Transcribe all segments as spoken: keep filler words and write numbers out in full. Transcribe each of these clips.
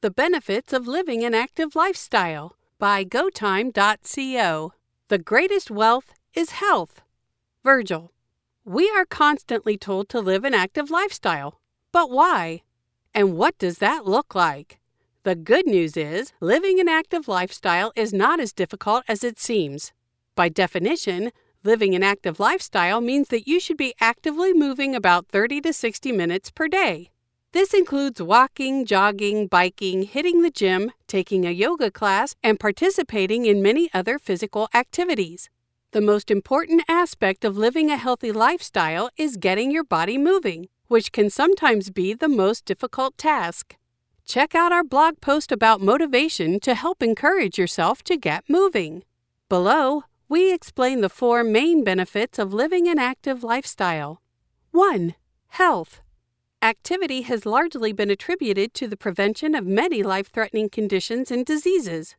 The Benefits of Living an Active Lifestyle by gotime dot co. The greatest wealth is health. Virgil. We are constantly told to live an active lifestyle. But why? And what does that look like? The good news is, living an active lifestyle is not as difficult as it seems. By definition, living an active lifestyle means that you should be actively moving about thirty to sixty minutes per day. This includes walking, jogging, biking, hitting the gym, taking a yoga class, and participating in many other physical activities. The most important aspect of living a healthy lifestyle is getting your body moving, which can sometimes be the most difficult task. Check out our blog post about motivation to help encourage yourself to get moving. Below, we explain the four main benefits of living an active lifestyle. one. Health. Activity has largely been attributed to the prevention of many life-threatening conditions and diseases.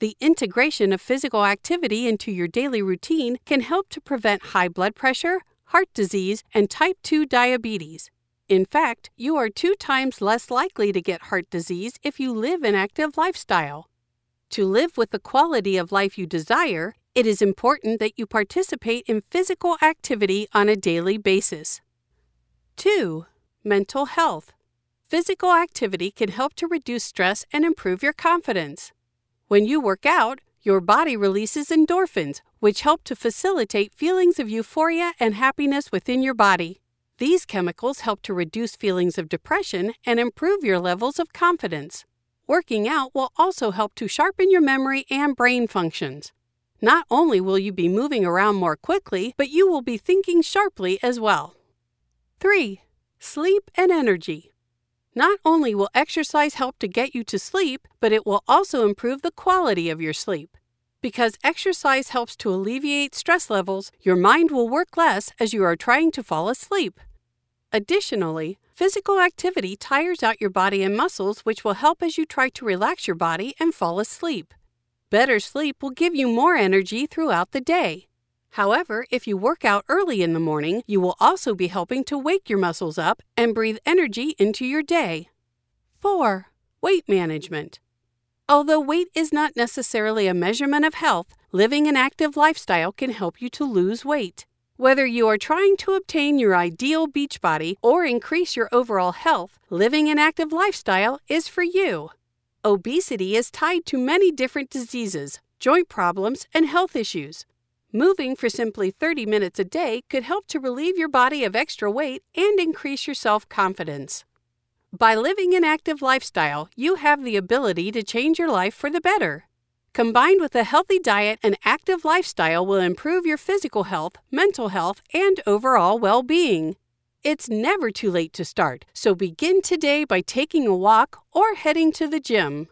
The integration of physical activity into your daily routine can help to prevent high blood pressure, heart disease, and type two diabetes. In fact, you are two times less likely to get heart disease if you live an active lifestyle. To live with the quality of life you desire, it is important that you participate in physical activity on a daily basis. two. Mental health. Physical activity can help to reduce stress and improve your confidence. When you work out, your body releases endorphins, which help to facilitate feelings of euphoria and happiness within your body. These chemicals help to reduce feelings of depression and improve your levels of confidence. Working out will also help to sharpen your memory and brain functions. Not only will you be moving around more quickly, but you will be thinking sharply as well. three. Sleep and energy. Not only will exercise help to get you to sleep, but it will also improve the quality of your sleep. Because exercise helps to alleviate stress levels, your mind will work less as you are trying to fall asleep. Additionally, physical activity tires out your body and muscles, which will help as you try to relax your body and fall asleep. Better sleep will give you more energy throughout the day. However, if you work out early in the morning, you will also be helping to wake your muscles up and breathe energy into your day. four. Weight management. Although weight is not necessarily a measurement of health, living an active lifestyle can help you to lose weight. Whether you are trying to obtain your ideal beach body or increase your overall health, living an active lifestyle is for you. Obesity is tied to many different diseases, joint problems, and health issues. Moving for simply thirty minutes a day could help to relieve your body of extra weight and increase your self-confidence. By living an active lifestyle, you have the ability to change your life for the better. Combined with a healthy diet, an active lifestyle will improve your physical health, mental health, and overall well-being. It's never too late to start, so begin today by taking a walk or heading to the gym.